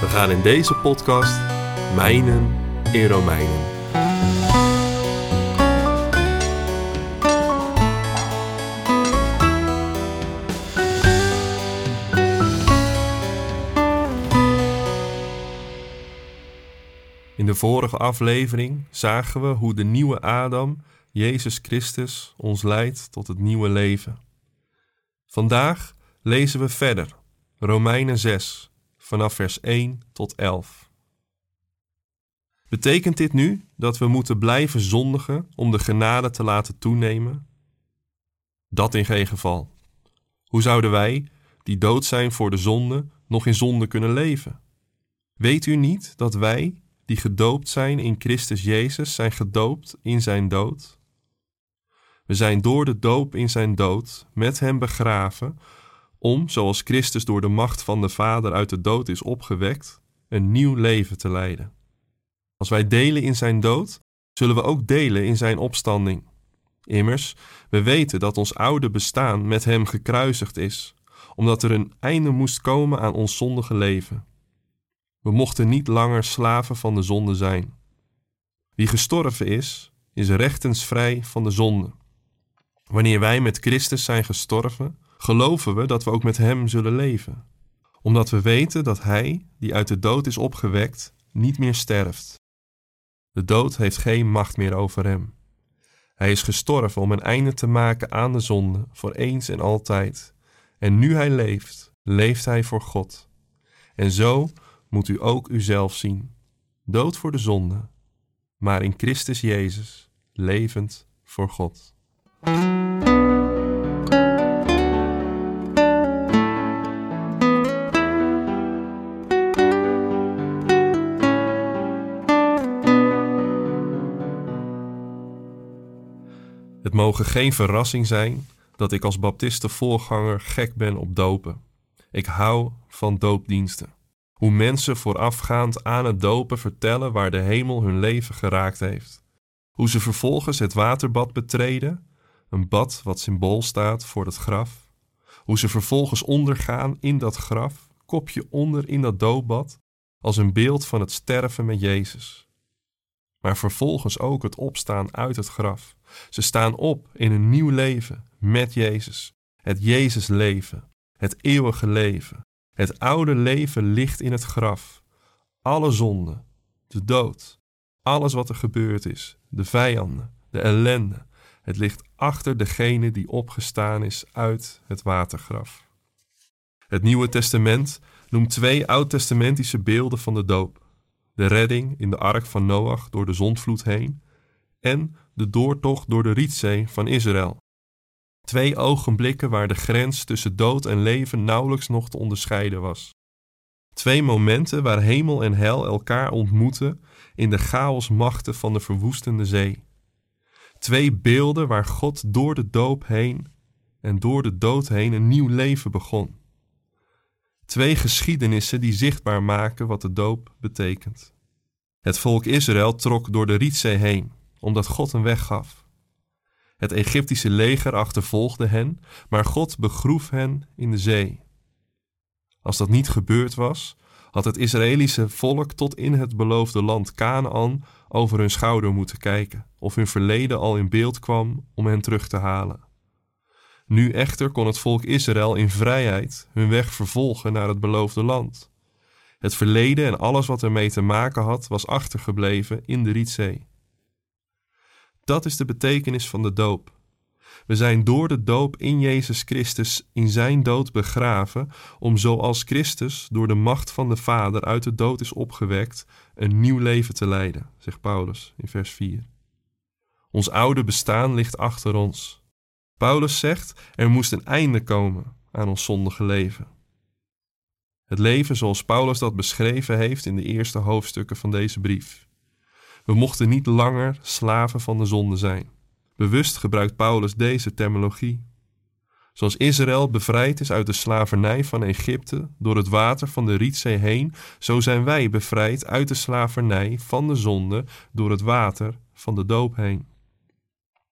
We gaan in deze podcast mijnen in Romeinen. In de vorige aflevering zagen we hoe de nieuwe Adam, Jezus Christus, ons leidt tot het nieuwe leven. Vandaag lezen we verder, Romeinen 6, vanaf vers 1 tot 11. Betekent dit nu dat we moeten blijven zondigen om de genade te laten toenemen? Dat in geen geval. Hoe zouden wij, die dood zijn voor de zonde, nog in zonde kunnen leven? Weet u niet dat wij, die gedoopt zijn in Christus Jezus, zijn gedoopt in zijn dood? We zijn door de doop in zijn dood met hem begraven, om, zoals Christus door de macht van de Vader uit de dood is opgewekt, een nieuw leven te leiden. Als wij delen in zijn dood, zullen we ook delen in zijn opstanding. Immers, we weten dat ons oude bestaan met hem gekruisigd is, omdat er een einde moest komen aan ons zondige leven. We mochten niet langer slaven van de zonde zijn. Wie gestorven is, is rechtensvrij van de zonde. Wanneer wij met Christus zijn gestorven, geloven we dat we ook met hem zullen leven. Omdat we weten dat hij, die uit de dood is opgewekt, niet meer sterft. De dood heeft geen macht meer over hem. Hij is gestorven om een einde te maken aan de zonde, voor eens en altijd. En nu hij leeft, leeft hij voor God. En zo moet u ook uzelf zien, dood voor de zonde, maar in Christus Jezus, levend voor God. Het mogen geen verrassing zijn dat ik als baptistenvoorganger gek ben op dopen. Ik hou van doopdiensten. Hoe mensen voorafgaand aan het dopen vertellen waar de hemel hun leven geraakt heeft. Hoe ze vervolgens het waterbad betreden, een bad wat symbool staat voor het graf. Hoe ze vervolgens ondergaan in dat graf, kopje onder in dat doopbad, als een beeld van het sterven met Jezus. Maar vervolgens ook het opstaan uit het graf. Ze staan op in een nieuw leven met Jezus. Het Jezusleven, het eeuwige leven. Het oude leven ligt in het graf. Alle zonden, de dood, alles wat er gebeurd is, de vijanden, de ellende. Het ligt achter degene die opgestaan is uit het watergraf. Het Nieuwe Testament noemt 2 oud-testamentische beelden van de doop. De redding in de ark van Noach door de zondvloed heen en de doortocht door de Rietzee van Israël. 2 ogenblikken waar de grens tussen dood en leven nauwelijks nog te onderscheiden was. 2 momenten waar hemel en hel elkaar ontmoeten in de chaosmachten van de verwoestende zee. 2 beelden waar God door de doop heen en door de dood heen een nieuw leven begon. 2 geschiedenissen die zichtbaar maken wat de doop betekent. Het volk Israël trok door de Rietzee heen, omdat God een weg gaf. Het Egyptische leger achtervolgde hen, maar God begroef hen in de zee. Als dat niet gebeurd was, had het Israëlische volk tot in het beloofde land Kanaan over hun schouder moeten kijken, of hun verleden al in beeld kwam om hen terug te halen. Nu echter kon het volk Israël in vrijheid hun weg vervolgen naar het beloofde land. Het verleden en alles wat ermee te maken had, was achtergebleven in de Rietzee. Dat is de betekenis van de doop. We zijn door de doop in Jezus Christus in zijn dood begraven, om zoals Christus door de macht van de Vader uit de dood is opgewekt, een nieuw leven te leiden, zegt Paulus in vers 4. Ons oude bestaan ligt achter ons. Paulus zegt, er moest een einde komen. aan ons zondige leven. Het leven zoals Paulus dat beschreven heeft in de eerste hoofdstukken van deze brief. We mochten niet langer slaven van de zonde zijn. Bewust gebruikt Paulus deze terminologie. Zoals Israël bevrijd is uit de slavernij van Egypte door het water van de Rietzee heen, zo zijn wij bevrijd uit de slavernij van de zonde door het water van de doop heen.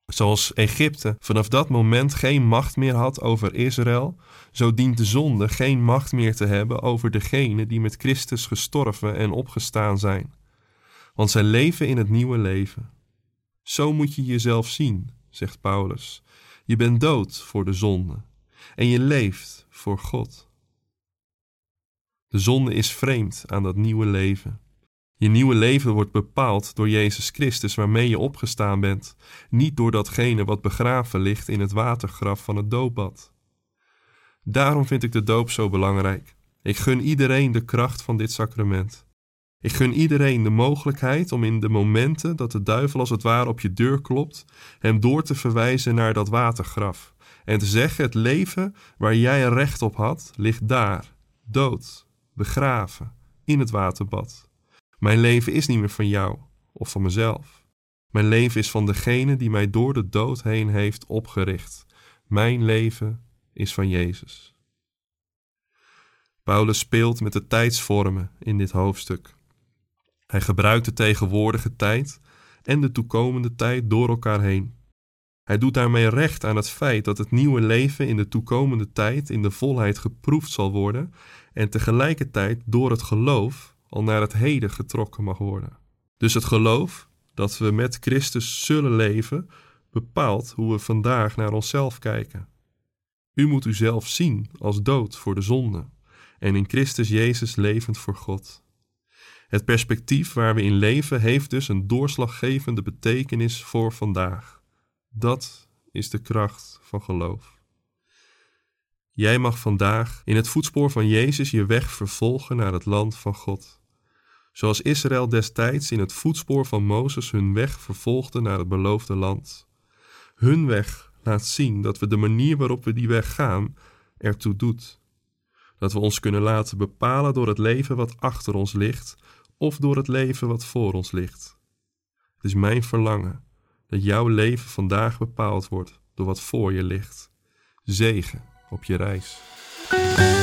Zoals Egypte vanaf dat moment geen macht meer had over Israël, zo dient de zonde geen macht meer te hebben over degenen die met Christus gestorven en opgestaan zijn. Want zij leven in het nieuwe leven. Zo moet je jezelf zien, zegt Paulus. Je bent dood voor de zonde en je leeft voor God. De zonde is vreemd aan dat nieuwe leven. Je nieuwe leven wordt bepaald door Jezus Christus waarmee je opgestaan bent, niet door datgene wat begraven ligt in het watergraf van het doopbad. Daarom vind ik de doop zo belangrijk. Ik gun iedereen de kracht van dit sacrament. Ik gun iedereen de mogelijkheid om in de momenten dat de duivel als het ware op je deur klopt, hem door te verwijzen naar dat watergraf en te zeggen: het leven waar jij een recht op had, ligt daar, dood, begraven, in het waterbad. Mijn leven is niet meer van jou of van mezelf. Mijn leven is van degene die mij door de dood heen heeft opgericht. Mijn leven is van Jezus. Paulus speelt met de tijdsvormen in dit hoofdstuk. Hij gebruikt de tegenwoordige tijd en de toekomende tijd door elkaar heen. Hij doet daarmee recht aan het feit dat het nieuwe leven in de toekomende tijd in de volheid geproefd zal worden en tegelijkertijd door het geloof al naar het heden getrokken mag worden. Dus het geloof dat we met Christus zullen leven bepaalt hoe we vandaag naar onszelf kijken. U moet uzelf zien als dood voor de zonde en in Christus Jezus levend voor God. Het perspectief waar we in leven heeft dus een doorslaggevende betekenis voor vandaag. Dat is de kracht van geloof. Jij mag vandaag in het voetspoor van Jezus je weg vervolgen naar het land van God. Zoals Israël destijds in het voetspoor van Mozes hun weg vervolgde naar het beloofde land. Hun weg laat zien dat we de manier waarop we die weg gaan ertoe doet. Dat we ons kunnen laten bepalen door het leven wat achter ons ligt of door het leven wat voor ons ligt. Het is mijn verlangen dat jouw leven vandaag bepaald wordt door wat voor je ligt. Zegen op je reis.